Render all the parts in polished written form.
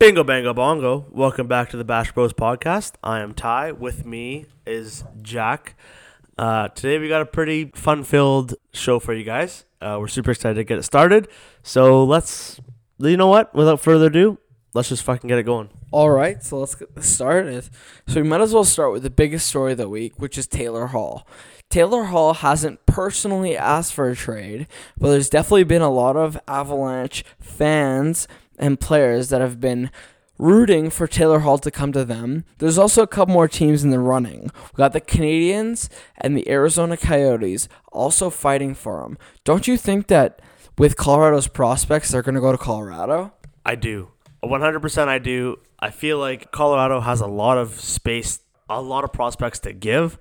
Bingo, bango, bongo. Welcome back to the Bash Bros podcast. I am Ty. With me is Jack. Today we got a pretty fun-filled show for you guys. We're super excited to get it started. So let's, you know what? Without further ado, let's just fucking get it going. All right, so let's get this started. So we might as well start with the biggest story of the week, which is Taylor Hall. Taylor Hall hasn't personally asked for a trade, but there's definitely been a lot of Avalanche fans and players that have been rooting for Taylor Hall to come to them. There's also a couple more teams in the running. We've got the Canadiens and the Arizona Coyotes also fighting for him. Don't you think that with Colorado's prospects, they're going to go to Colorado? I do. 100% I do. I feel like Colorado has a lot of space, a lot of prospects to give,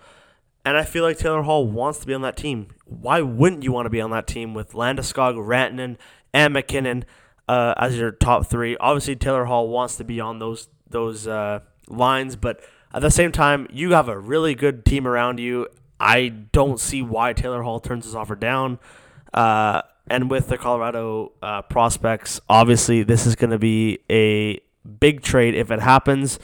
and I feel like Taylor Hall wants to be on that team. Why wouldn't you want to be on that team with Landeskog, Rantanen, and McKinnon? As your top three. Obviously, Taylor Hall wants to be on those lines, but at the same time, you have a really good team around you. I don't see why Taylor Hall turns his offer down. And with the Colorado prospects, obviously, this is going to be a big trade if it happens.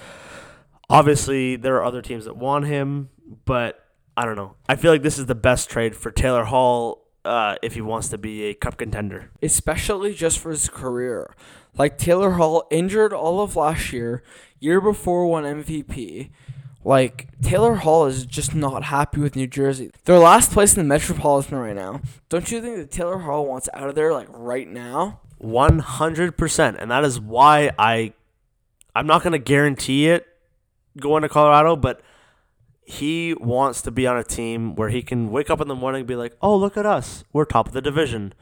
Obviously, there are other teams that want him, but I don't know. I feel like this is the best trade for Taylor Hall if he wants to be a cup contender. Especially just for his career. Like, Taylor Hall injured all of last year, year before won MVP. Like, Taylor Hall is just not happy with New Jersey. They're last place in the Metropolitan right now. Don't you think that Taylor Hall wants out of there, like, right now? 100%. And that is why I'm not going to guarantee it going to Colorado, but he wants to be on a team where he can wake up in the morning and be like, oh, look at us. We're top of the division.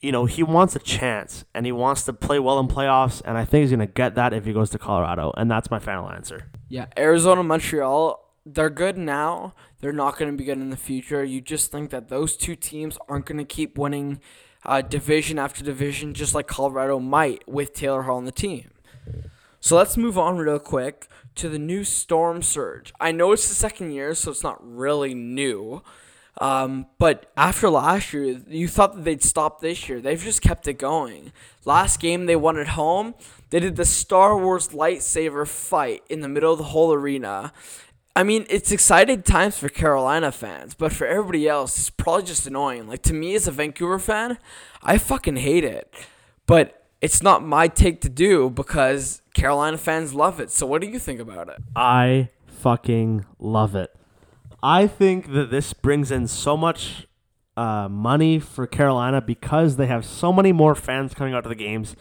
You know, he wants a chance, and he wants to play well in playoffs, and I think he's going to get that if he goes to Colorado, and that's my final answer. Yeah, Arizona, Montreal, they're good now. They're not going to be good in the future. You just think that those two teams aren't going to keep winning division after division, just like Colorado might with Taylor Hall on the team. So let's move on real quick to the new storm surge. I know it's the second year, so it's not really new. But after last year, you thought that they'd stop this year. They've just kept it going. Last game they won at home, they did the Star Wars lightsaber fight in the middle of the whole arena. I mean, it's exciting times for Carolina fans, but for everybody else, it's probably just annoying. Like, to me as a Vancouver fan, I fucking hate it. But it's not my take to do because Carolina fans love it. So what do you think about it? I fucking love it. I think that this brings in so much money for Carolina because they have so many more fans coming out to the games.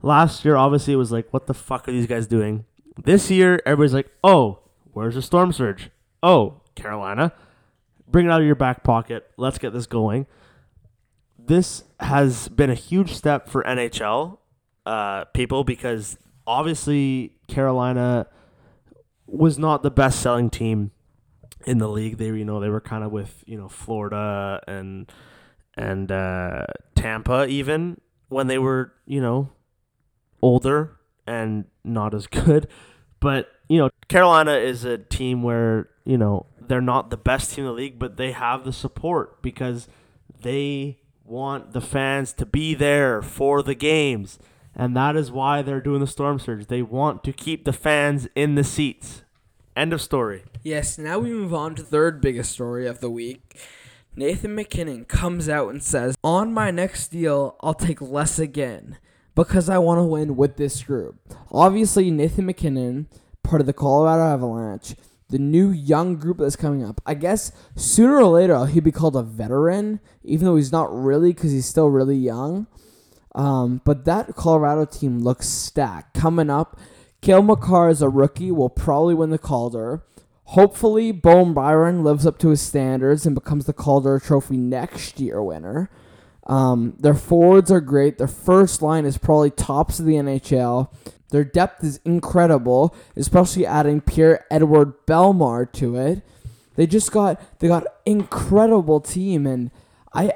Last year, obviously, it was like, what the fuck are these guys doing? This year, everybody's like, oh, where's the storm surge? Oh, Carolina, bring it out of your back pocket. Let's get this going. This has been a huge step for NHL people because obviously Carolina was not the best-selling team in the league. They, you know, they were kind of with, you know, Florida and Tampa even when they were, you know, older and not as good. But, you know, Carolina is a team where, you know, they're not the best team in the league, but they have the support because they want the fans to be there for the games, and that is why they're doing the storm surge. They want to keep the fans in the seats. End of story. Yes, now we move on to the third biggest story of the week. Nathan McKinnon comes out and says, on my next deal, I'll take less again because I want to win with this group. Obviously, Nathan McKinnon, part of the Colorado Avalanche, the new young group that's coming up. I guess sooner or later he'll be called a veteran, even though he's not really because he's still really young. But that Colorado team looks stacked. Coming up, Cale Makar is a rookie, will probably win the Calder. Hopefully, Bowen Byron lives up to his standards and becomes the Calder Trophy next year winner. Their forwards are great. Their first line is probably tops of the NHL. Their depth is incredible, especially adding Pierre-Edouard Bellemare to it. They got an incredible team, and I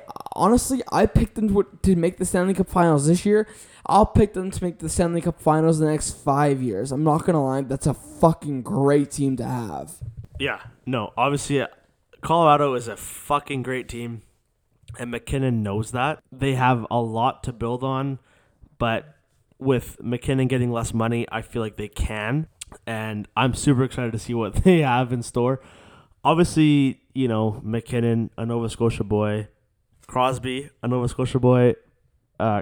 picked them to make the Stanley Cup Finals this year. I'll pick them to make the Stanley Cup Finals in the next 5 years. I'm not going to lie. That's a fucking great team to have. Yeah, no, obviously Colorado is a fucking great team, and McKinnon knows that. They have a lot to build on, but with McKinnon getting less money, I feel like they can. And I'm super excited to see what they have in store. Obviously, you know, McKinnon, a Nova Scotia boy. Crosby, a Nova Scotia boy.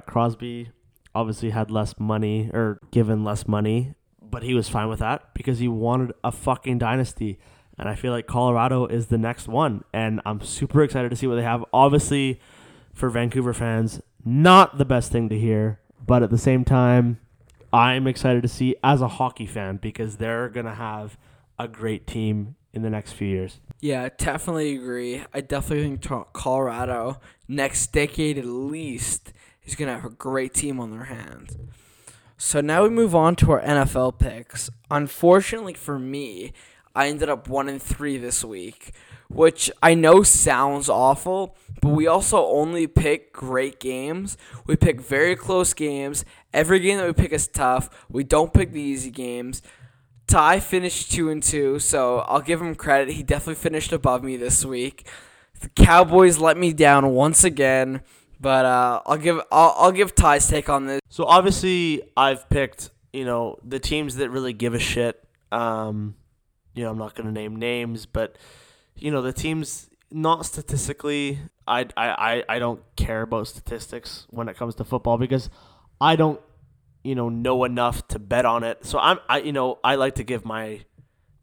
Crosby obviously had less money, or given less money, but he was fine with that because he wanted a fucking dynasty. And I feel like Colorado is the next one. And I'm super excited to see what they have. Obviously, for Vancouver fans, not the best thing to hear. But at the same time, I'm excited to see as a hockey fan because they're going to have a great team in the next few years. Yeah, I definitely agree. I definitely think Colorado, next decade at least, is going to have a great team on their hands. So now we move on to our NFL picks. Unfortunately for me, I ended up 1-3 this week, which I know sounds awful, but we also only pick great games. We pick very close games. Every game that we pick is tough. We don't pick the easy games. Ty finished 2-2, so I'll give him credit. He definitely finished above me this week. The Cowboys let me down once again. But I'll give Ty's take on this. So obviously I've picked, you know, the teams that really give a shit. You know, I'm not gonna name names, but you know, the teams not statistically. I don't care about statistics when it comes to football because I don't, you know enough to bet on it. So I like to give my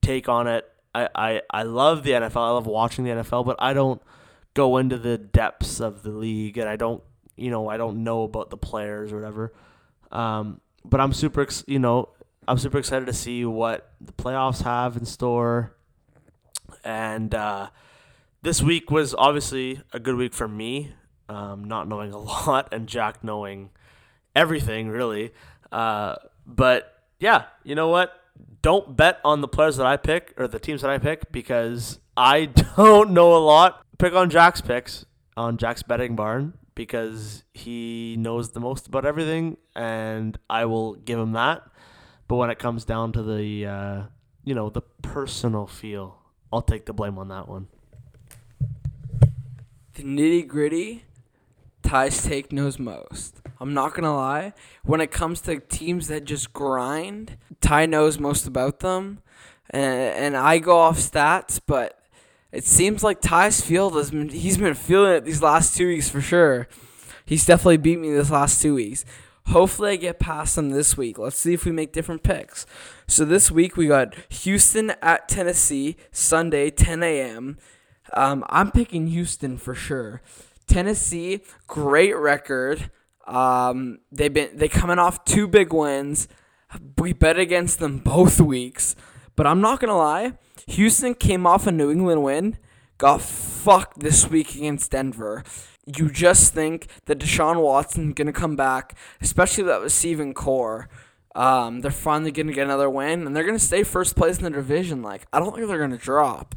take on it. I love the NFL. I love watching the NFL, but I don't go into the depths of the league, and I don't know about the players or whatever. But I'm super excited to see what the playoffs have in store. And this week was obviously a good week for me, not knowing a lot, and Jack knowing everything really. But yeah, you know what? Don't bet on the players that I pick or the teams that I pick because I don't know a lot. Pick on Jack's picks on Jack's Betting Barn because he knows the most about everything, and I will give him that. But when it comes down to the, the personal feel, I'll take the blame on that one. The nitty gritty, Ty's take knows most. I'm not going to lie. When it comes to teams that just grind, Ty knows most about them. And I go off stats, but it seems like Ty's field he's been feeling it these last 2 weeks for sure. He's definitely beat me this last 2 weeks. Hopefully I get past him this week. Let's see if we make different picks. So this week we got Houston at Tennessee, Sunday, 10 a.m. I'm picking Houston for sure. Tennessee, great record. They're coming off two big wins. We bet against them both weeks. But I'm not going to lie, Houston came off a New England win, got fucked this week against Denver. You just think that Deshaun Watson's going to come back, especially that receiving core. They're finally going to get another win, and they're going to stay first place in the division. Like, I don't think they're going to drop.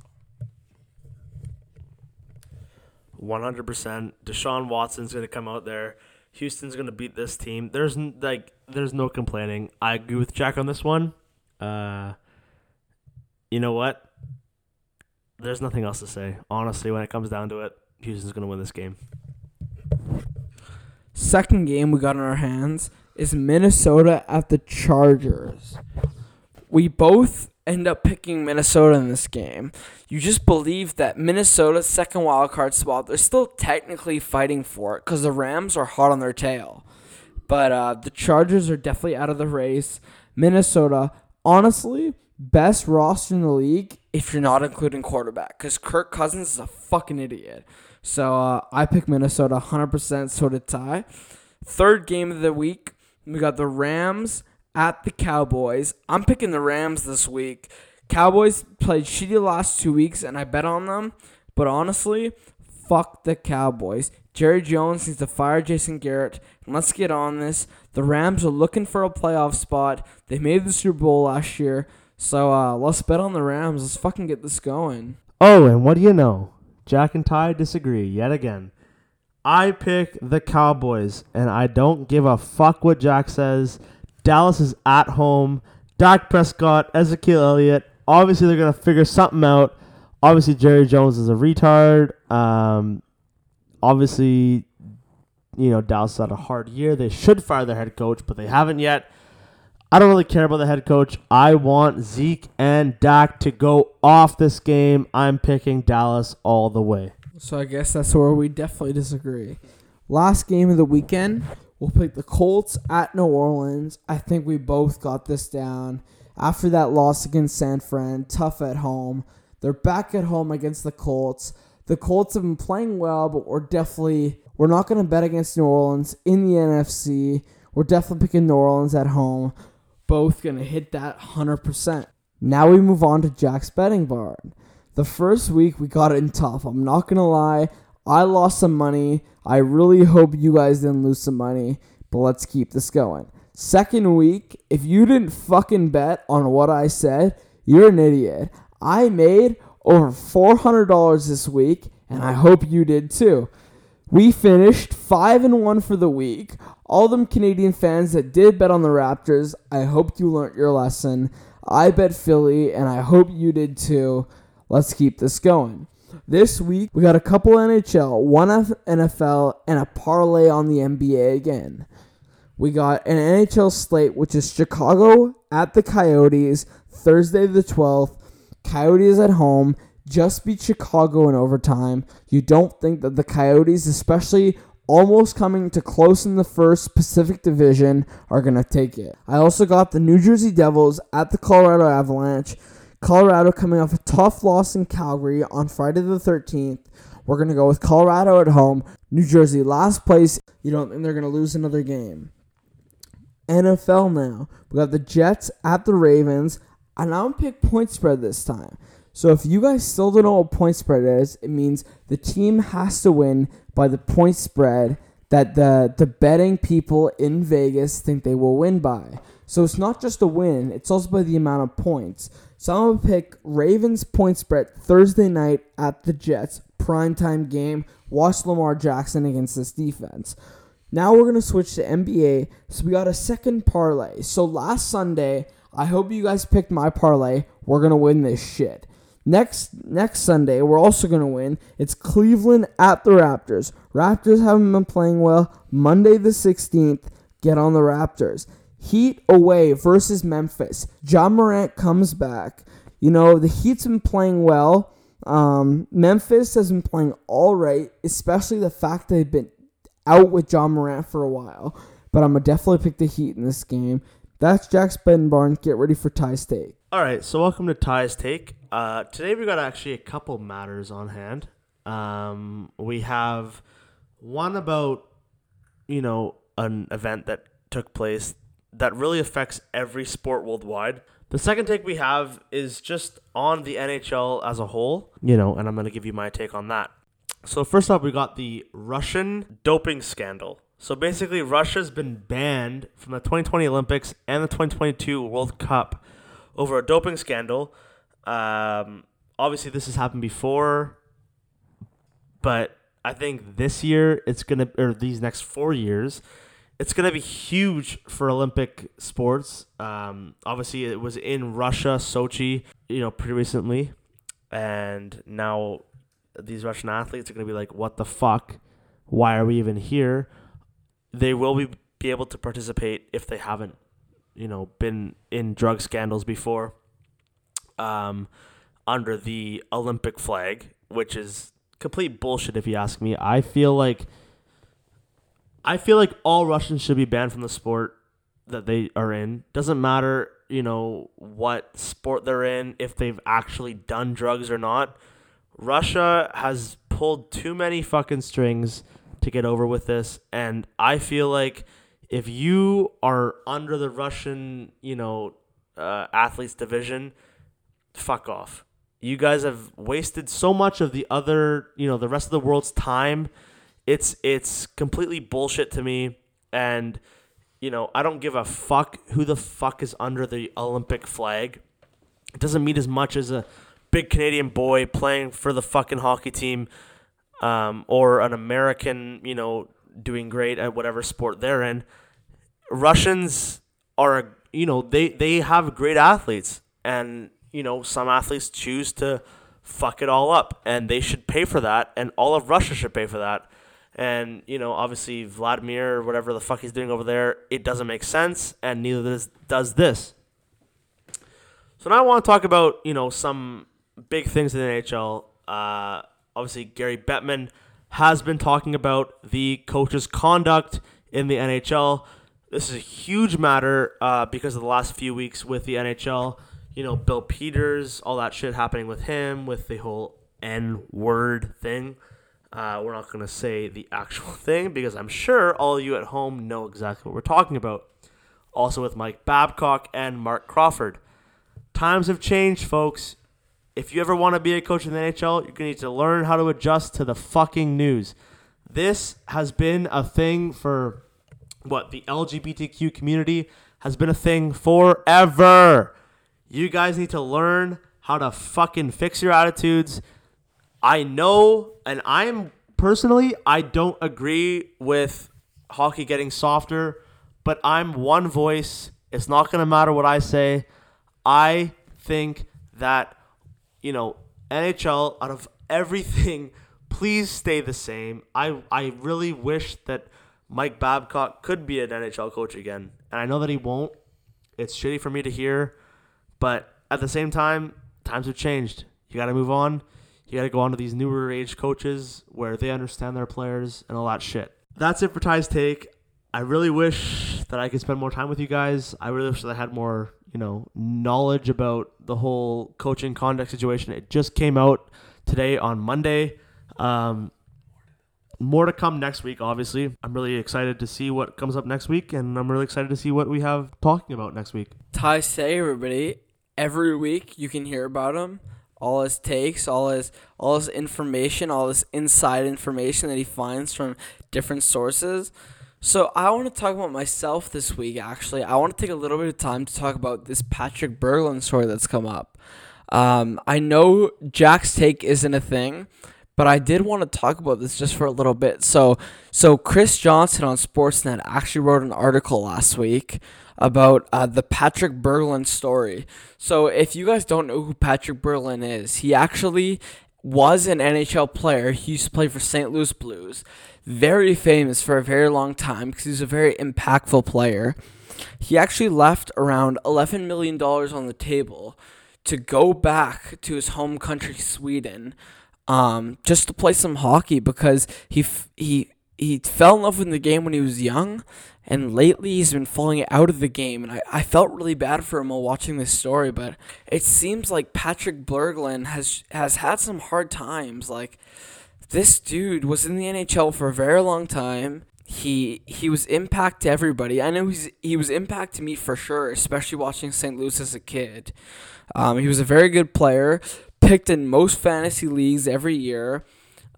100%. Deshaun Watson's going to come out there. Houston's going to beat this team. There's no complaining. I agree with Jack on this one. You know what? There's nothing else to say. Honestly, when it comes down to it, Houston's going to win this game. Second game we got in our hands is Minnesota at the Chargers. We both end up picking Minnesota in this game. You just believe that Minnesota's second wildcard spot, they're still technically fighting for it because the Rams are hot on their tail. But the Chargers are definitely out of the race. Minnesota, honestly, best roster in the league if you're not including quarterback because Kirk Cousins is a fucking idiot. So I pick Minnesota 100%, so did Ty. Third game of the week, we got the Rams at the Cowboys. I'm picking the Rams this week. Cowboys played shitty the last 2 weeks, and I bet on them. But honestly, fuck the Cowboys. Jerry Jones needs to fire Jason Garrett. And let's get on this. The Rams are looking for a playoff spot. They made the Super Bowl last year. So let's bet on the Rams. Let's fucking get this going. Oh, and what do you know? Jack and Ty disagree yet again. I pick the Cowboys, and I don't give a fuck what Jack says. Dallas is at home. Dak Prescott, Ezekiel Elliott. Obviously, they're going to figure something out. Obviously, Jerry Jones is a retard. Obviously, you know, Dallas had a hard year. They should fire their head coach, but they haven't yet. I don't really care about the head coach. I want Zeke and Dak to go off this game. I'm picking Dallas all the way. So I guess that's where we definitely disagree. Last game of the weekend, we'll pick the Colts at New Orleans. I think we both got this down. After that loss against San Fran, tough at home. They're back at home against the Colts. The Colts have been playing well, but we're not going to bet against New Orleans in the NFC. We're definitely picking New Orleans at home. Both going to hit that 100%. Now we move on to Jack's betting barn. The first week, we got in tough. I'm not going to lie. I lost some money. I really hope you guys didn't lose some money, but let's keep this going. Second week, if you didn't fucking bet on what I said, you're an idiot. I made over $400 this week, and I hope you did too. We finished 5-1 for the week. All them Canadian fans that did bet on the Raptors, I hope you learned your lesson. I bet Philly, and I hope you did too. Let's keep this going. This week, we got a couple NHL, one NFL, and a parlay on the NBA again. We got an NHL slate, which is Chicago at the Coyotes, Thursday the 12th. Coyotes at home. Just beat Chicago in overtime. You don't think that the Coyotes, especially almost coming to close in the first Pacific Division, are going to take it. I also got the New Jersey Devils at the Colorado Avalanche. Colorado coming off a tough loss in Calgary on Friday the 13th. We're going to go with Colorado at home. New Jersey last place. You don't think they're going to lose another game. NFL now. We got the Jets at the Ravens. And I'm going to pick point spread this time. So if you guys still don't know what point spread is, it means the team has to win by the point spread that the betting people in Vegas think they will win by. So it's not just a win, it's also by the amount of points. So I'm going to pick Ravens point spread Thursday night at the Jets, primetime game. Watch Lamar Jackson against this defense. Now we're going to switch to NBA, so we got a second parlay. So last Sunday, I hope you guys picked my parlay. We're going to win this shit. Next Sunday, we're also going to win. It's Cleveland at the Raptors. Raptors haven't been playing well. Monday the 16th, get on the Raptors. Heat away versus Memphis. John Morant comes back. You know, the Heat's been playing well. Memphis has been playing all right, especially the fact they've been out with John Morant for a while. But I'm going to definitely pick the Heat in this game. That's Jack's Ben Barn. Get ready for Ty's Take. All right, so welcome to Ty's Take. Today we got actually a couple matters on hand. We have one about, you know, an event that took place that really affects every sport worldwide. The second take we have is just on the NHL as a whole, you know, and I'm going to give you my take on that. So first up, we got the Russian doping scandal. So basically, Russia's been banned from the 2020 Olympics and the 2022 World Cup over a doping scandal. Obviously, this has happened before, but I think this year these next 4 years, it's gonna be huge for Olympic sports. Obviously, it was in Russia, Sochi, you know, pretty recently, and now these Russian athletes are gonna be like, "What the fuck? Why are we even here?" They will be able to participate if they haven't, you know, been in drug scandals before under the Olympic flag, which is complete bullshit if you ask me. I feel like all Russians should be banned from the sport that they are in. Doesn't matter, you know, what sport they're in, if they've actually done drugs or not. Russia has pulled too many fucking strings to get over with this, and I feel like if you are under the Russian, you know, athletes division, fuck off. You guys have wasted so much of the other, you know, the rest of the world's time. It's completely bullshit to me, and you know, I don't give a fuck who the fuck is under the Olympic flag. It doesn't mean as much as a big Canadian boy playing for the fucking hockey team. Or an American, you know, doing great at whatever sport they're in. Russians are, you know, they have great athletes. And, you know, some athletes choose to fuck it all up. And they should pay for that. And all of Russia should pay for that. And, you know, obviously Vladimir or whatever the fuck he's doing over there, it doesn't make sense, and neither does this. So now I want to talk about, you know, some big things in the NHL. Obviously, Gary Bettman has been talking about the coach's conduct in the NHL. This is a huge matter because of the last few weeks with the NHL. You know, Bill Peters, all that shit happening with him, with the whole N-word thing. We're not going to say the actual thing because I'm sure all of you at home know exactly what we're talking about. Also with Mike Babcock and Mark Crawford. Times have changed, folks. If you ever want to be a coach in the NHL, you're going to need to learn how to adjust to the fucking news. This has been a thing for, what, the LGBTQ community has been a thing forever. You guys need to learn how to fucking fix your attitudes. I know, and I don't agree with hockey getting softer, but I'm one voice. It's not going to matter what I say. I think that, you know, NHL, out of everything, please stay the same. I really wish that Mike Babcock could be an NHL coach again, and I know that he won't. It's shitty for me to hear, but at the same time, times have changed. You got to move on. You got to go on to these newer age coaches where they understand their players and all that shit. That's it for Ty's Take. I really wish that I could spend more time with you guys. I really wish that I had more, you know, knowledge about the whole coaching conduct situation. It just came out today on Monday. More to come next week, obviously. I'm really excited to see what comes up next week, and I'm really excited to see what we have talking about next week. Ty Say, everybody, every week you can hear about him. All his takes, all his information, all this inside information that he finds from different sources. So I want to talk about myself this week, actually. I want to take a little bit of time to talk about this Patrick Berglund story that's come up. I know Jack's take isn't a thing, but I did want to talk about this just for a little bit. So Chris Johnson on Sportsnet actually wrote an article last week about the Patrick Berglund story. So if you guys don't know who Patrick Berglund is, he actually was an NHL player. He used to play for St. Louis Blues. Very famous for a very long time because he was a very impactful player. He actually left around $11 million on the table to go back to his home country, Sweden, just to play some hockey because he fell in love with the game when he was young, and lately he's been falling out of the game. And I felt really bad for him while watching this story, but it seems like Patrick Berglund has had some hard times. Like, this dude was in the NHL for a very long time. He was impact to everybody. I know he was impact to me for sure, especially watching St. Louis as a kid. He was a very good player, picked in most fantasy leagues every year,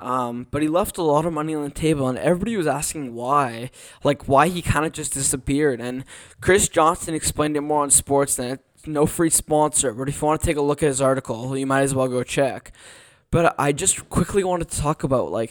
but he left a lot of money on the table, and everybody was asking why he kind of just disappeared. And Chris Johnson explained it more on Sportsnet. No free sponsor, but if you want to take a look at his article, you might as well go check. But I just quickly wanted to talk about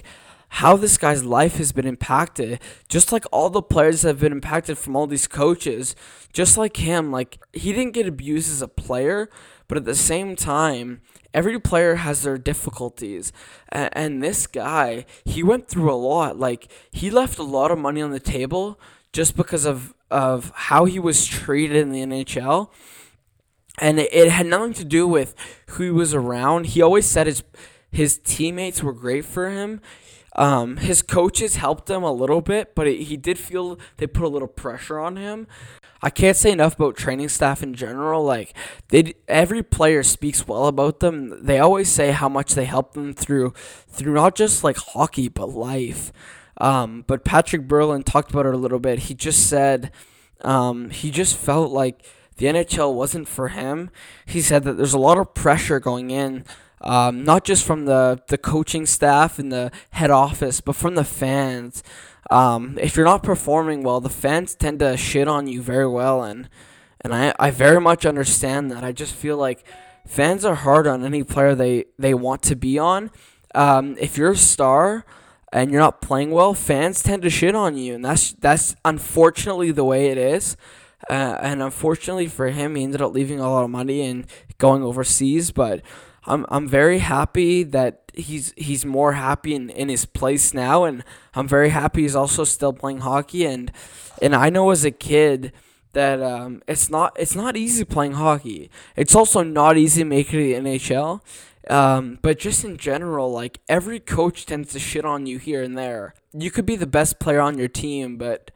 how this guy's life has been impacted, just like all the players have been impacted from all these coaches, just like him. Like, he didn't get abused as a player, but at the same time, every player has their difficulties, and this guy, he went through a lot. Like, he left a lot of money on the table just because of how he was treated in the NHL, and it had nothing to do with who he was around. He always said his teammates were great for him. His coaches helped him a little bit, but he did feel they put a little pressure on him. I can't say enough about training staff in general. Like, every player speaks well about them. They always say how much they helped them through not just hockey but life. But Patrick Berglund talked about it a little bit. He just said he just felt like the NHL wasn't for him. He said that there's a lot of pressure going in. Not just from the coaching staff and the head office, but from the fans. If you're not performing well, the fans tend to shit on you very well, and I very much understand that. I just feel like fans are hard on any player they want to be on. If you're a star and you're not playing well, fans tend to shit on you, and that's unfortunately the way it is. And unfortunately for him, he ended up leaving a lot of money and going overseas, but I'm very happy that he's more happy in his place now, and I'm very happy he's also still playing hockey. And I know as a kid that it's not easy playing hockey. It's also not easy making the NHL. But just in general, like, every coach tends to shit on you here and there. You could be the best player on your team, but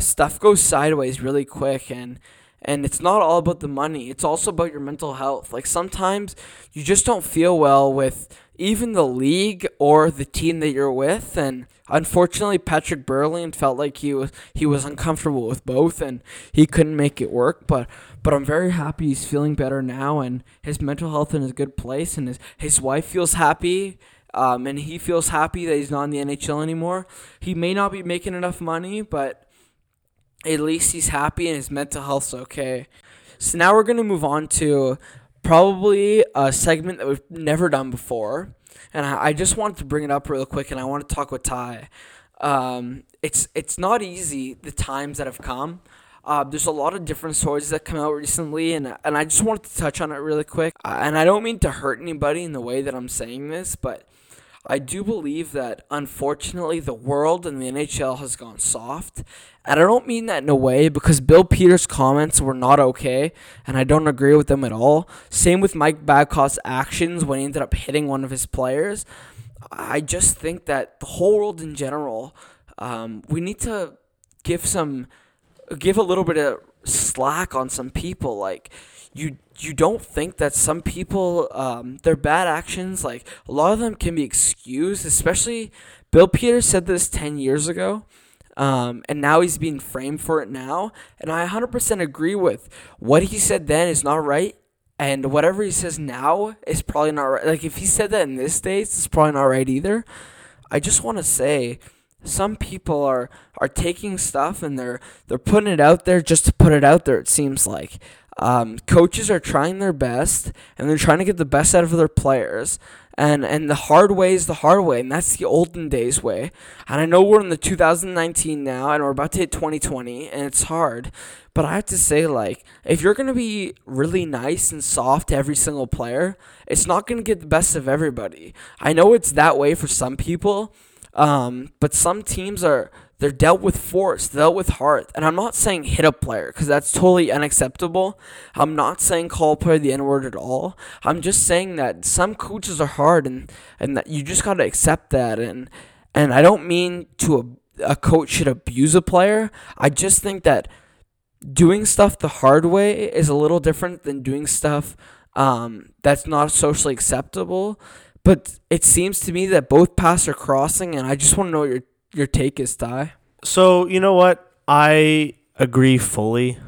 stuff goes sideways really quick, and it's not all about the money. It's also about your mental health. Like, sometimes you just don't feel well with even the league or the team that you're with, and unfortunately Patrick Berglund felt like he was uncomfortable with both, and he couldn't make it work, but I'm very happy he's feeling better now, and his mental health is in a good place, and his wife feels happy, and he feels happy that he's not in the NHL anymore. He may not be making enough money, but at least he's happy and his mental health's okay. So now we're going to move on to probably a segment that we've never done before. And I just wanted to bring it up real quick, and I want to talk with Ty. It's not easy, the times that have come. There's a lot of different stories that come out recently, and I just wanted to touch on it really quick. And I don't mean to hurt anybody in the way that I'm saying this, but I do believe that, unfortunately, the world and the NHL has gone soft. And I don't mean that in a way, because Bill Peters' comments were not okay, and I don't agree with them at all. Same with Mike Babcock's actions when he ended up hitting one of his players. I just think that the whole world in general, we need to give a little bit of slack on some people. Like, you don't think that some people, their bad actions, like, a lot of them can be excused, especially Bill Peters said this 10 years ago, and now he's being framed for it now, and I 100% agree with what he said then is not right, and whatever he says now is probably not right. Like, if he said that in this days, it's probably not right either. I just want to say, some people are taking stuff and they're putting it out there just to put it out there, it seems like. Coaches are trying their best, and they're trying to get the best out of their players. And the hard way is the hard way, and that's the olden days way. And I know we're in the 2019 now, and we're about to hit 2020, and it's hard. But I have to say, like, if you're going to be really nice and soft to every single player, it's not going to get the best of everybody. I know it's that way for some people, but some teams they're dealt with force, dealt with heart. And I'm not saying hit a player, because that's totally unacceptable. I'm not saying call a player the N-word at all. I'm just saying that some coaches are hard, and that you just got to accept that. And I don't mean a coach should abuse a player. I just think that doing stuff the hard way is a little different than doing stuff that's not socially acceptable. But it seems to me that both paths are crossing, and I just want to know what your take is, Ty. So, you know what? I agree fully.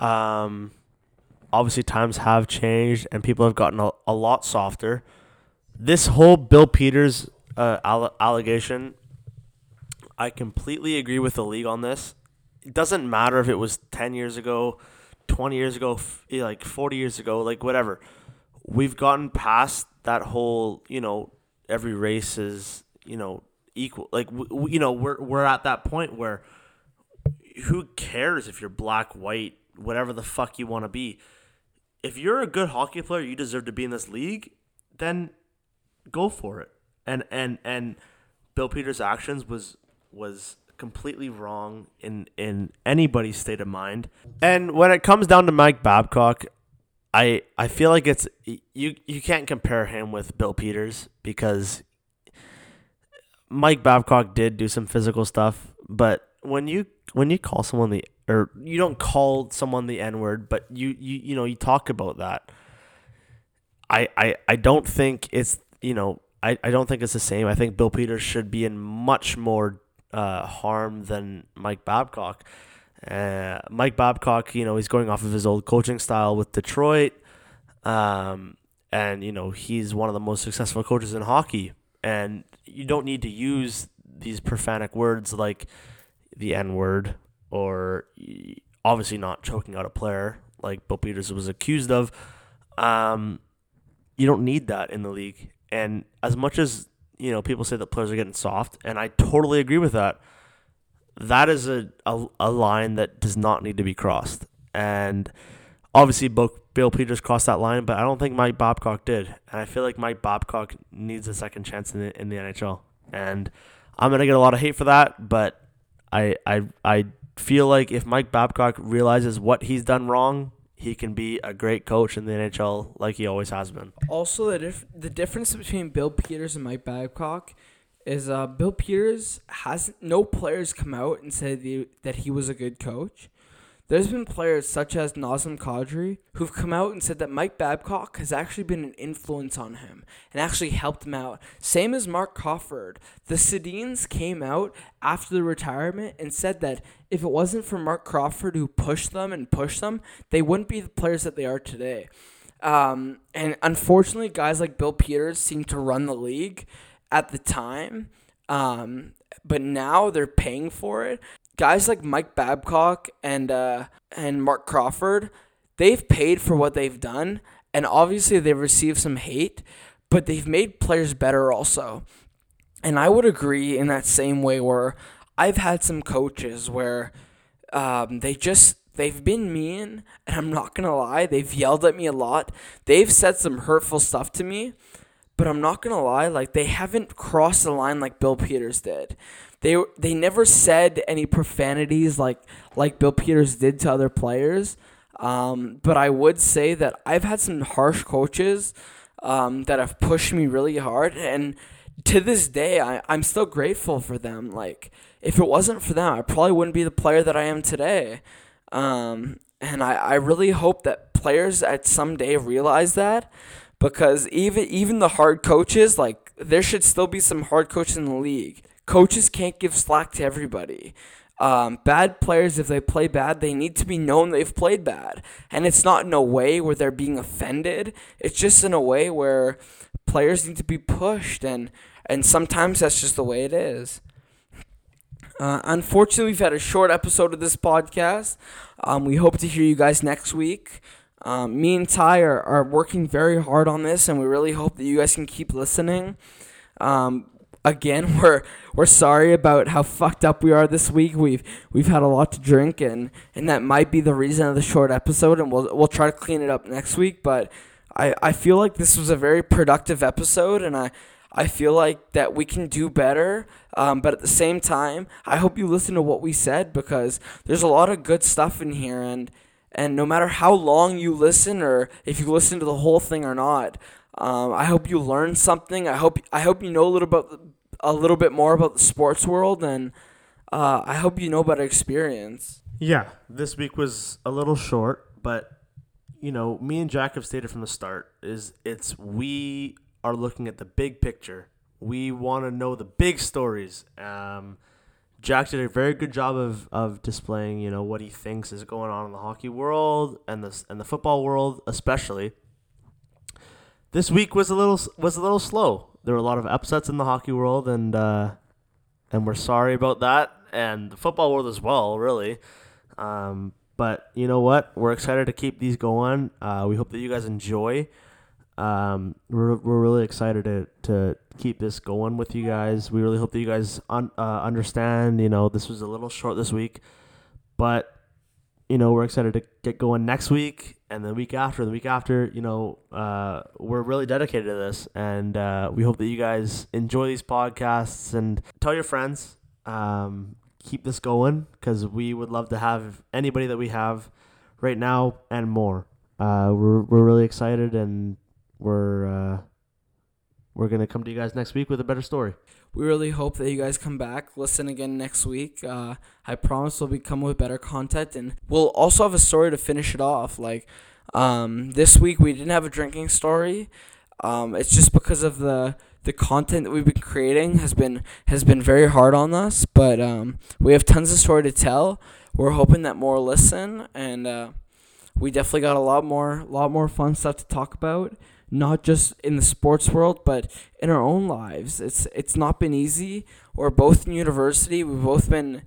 Obviously, times have changed, and people have gotten a lot softer. This whole Bill Peters allegation, I completely agree with the league on this. It doesn't matter if it was 10 years ago, 20 years ago, like 40 years ago, like whatever. We've gotten past that whole, you know, every race is, you know, equal. Like, you know, we're at that point where who cares if you're black, white, whatever the fuck you want to be. If you're a good hockey player, you deserve to be in this league, then go for it. And Bill Peters' actions was completely wrong in anybody's state of mind. And when it comes down to Mike Babcock, I feel like it's you can't compare him with Bill Peters, because Mike Babcock did do some physical stuff, but when you call someone you don't call someone the N-word, but you know, you talk about that. I don't think it's, you know, I don't think it's the same. I think Bill Peters should be in much more harm than Mike Babcock. Mike Babcock, you know, he's going off of his old coaching style with Detroit, and, you know, he's one of the most successful coaches in hockey, and you don't need to use these profanic words like the N-word, or obviously not choking out a player like Bill Peters was accused of. You don't need that in the league, and as much as, you know, people say that players are getting soft, and I totally agree with that, that is a line that does not need to be crossed. And Obviously, Bill Peters crossed that line, but I don't think Mike Babcock did. And I feel like Mike Babcock needs a second chance in the NHL. And I'm going to get a lot of hate for that, but I feel like if Mike Babcock realizes what he's done wrong, he can be a great coach in the NHL like he always has been. Also, the difference between Bill Peters and Mike Babcock is Bill Peters no players come out and say that he was a good coach. There's been players such as Nazem Kadri who've come out and said that Mike Babcock has actually been an influence on him and actually helped him out. Same as Mark Crawford. The Sedins came out after the retirement and said that if it wasn't for Mark Crawford who pushed them, they wouldn't be the players that they are today. And unfortunately, guys like Bill Peters seem to run the league at the time, but now they're paying for it. Guys like Mike Babcock and Mark Crawford, they've paid for what they've done, and obviously they've received some hate, but they've made players better also. And I would agree in that same way where I've had some coaches where they've been mean, and I'm not going to lie, they've yelled at me a lot. They've said some hurtful stuff to me, but I'm not going to lie, like they haven't crossed the line like Bill Peters did. They never said any profanities like Bill Peters did to other players. But I would say that I've had some harsh coaches that have pushed me really hard. And to this day, I'm still grateful for them. Like, if it wasn't for them, I probably wouldn't be the player that I am today. And I really hope that players at some day realize that. Because even the hard coaches, like, there should still be some hard coaches in the league. Coaches can't give slack to everybody. Bad players, if they play bad, they need to be known they've played bad. And it's not in a way where they're being offended. It's just in a way where players need to be pushed. And sometimes that's just the way it is. Unfortunately, we've had a short episode of this podcast. We hope to hear you guys next week. Me and Ty are working very hard on this, and we really hope that you guys can keep listening. Again, we're sorry about how fucked up we are this week. We've had a lot to drink, and that might be the reason of the short episode, and we'll try to clean it up next week. But I feel like this was a very productive episode, and I feel like that we can do better. But at the same time, I hope you listen to what we said, because there's a lot of good stuff in here, and no matter how long you listen or if you listen to the whole thing or not, I hope you learn something. I hope you know a little bit more about the sports world, and I hope you know about experience. Yeah, this week was a little short, but me and Jack have stated from the start we are looking at the big picture. We want to know the big stories. Jack did a very good job of displaying, what he thinks is going on in the hockey world and the football world especially. This week was a little slow. There were a lot of upsets in the hockey world, and we're sorry about that, and the football world as well, really. But you know what? We're excited to keep these going. We hope that you guys enjoy. We're really excited to keep this going with you guys. We really hope that you guys understand. This was a little short this week, but we're excited to get going next week and the week after. We're really dedicated to this, and we hope that you guys enjoy these podcasts and tell your friends. Keep this going, because we would love to have anybody that we have right now and more. We're really excited, and we're going to come to you guys next week with a better story. We really hope that you guys come back. Listen again next week. I promise we'll be coming with better content, and we'll also have a story to finish it off. Like, this week we didn't have a drinking story. It's just because of the content that we've been creating has been very hard on us, but we have tons of story to tell. We're hoping that more listen, and we definitely got a lot more fun stuff to talk about. Not just in the sports world, but in our own lives. It's not been easy. We're both in university. We've both been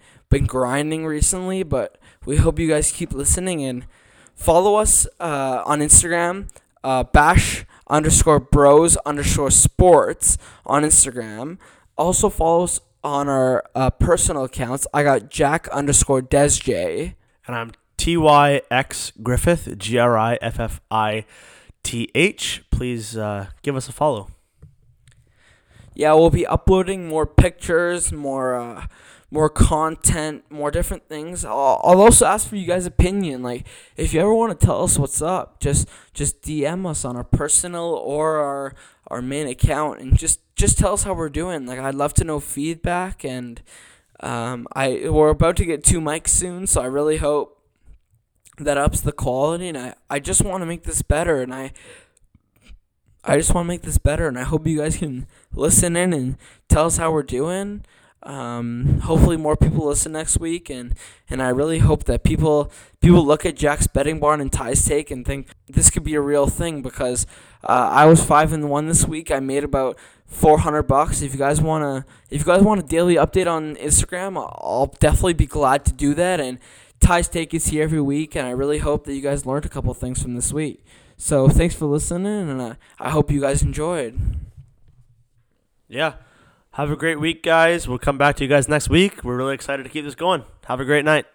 grinding recently, but we hope you guys keep listening and follow us on Instagram, bash_bros_sports on Instagram. Also follow us on our personal accounts. I got Jack_DesJ. And I'm T-Y-X Griffith, Griffith. Please give us a follow. Yeah, we'll be uploading more pictures, more content, more different things. I'll also ask for you guys' opinion. Like, if you ever want to tell us what's up, just DM us on our personal or our main account, and just tell us how we're doing. Like, I'd love to know feedback, and we're about to get 2 mics soon, so I really hope that ups the quality, and I just want to make this better, and I just want to make this better, and I hope you guys can listen in and tell us how we're doing. Hopefully more people listen next week, and I really hope that people look at Jack's Betting Barn and Ty's Take and think this could be a real thing, because I was 5-1 this week. I made about $400. If you guys want a daily update on Instagram, I'll definitely be glad to do that. And Ty's Take is here every week, and I really hope that you guys learned a couple things from this week. So thanks for listening, and I hope you guys enjoyed. Yeah. Have a great week, guys. We'll come back to you guys next week. We're really excited to keep this going. Have a great night.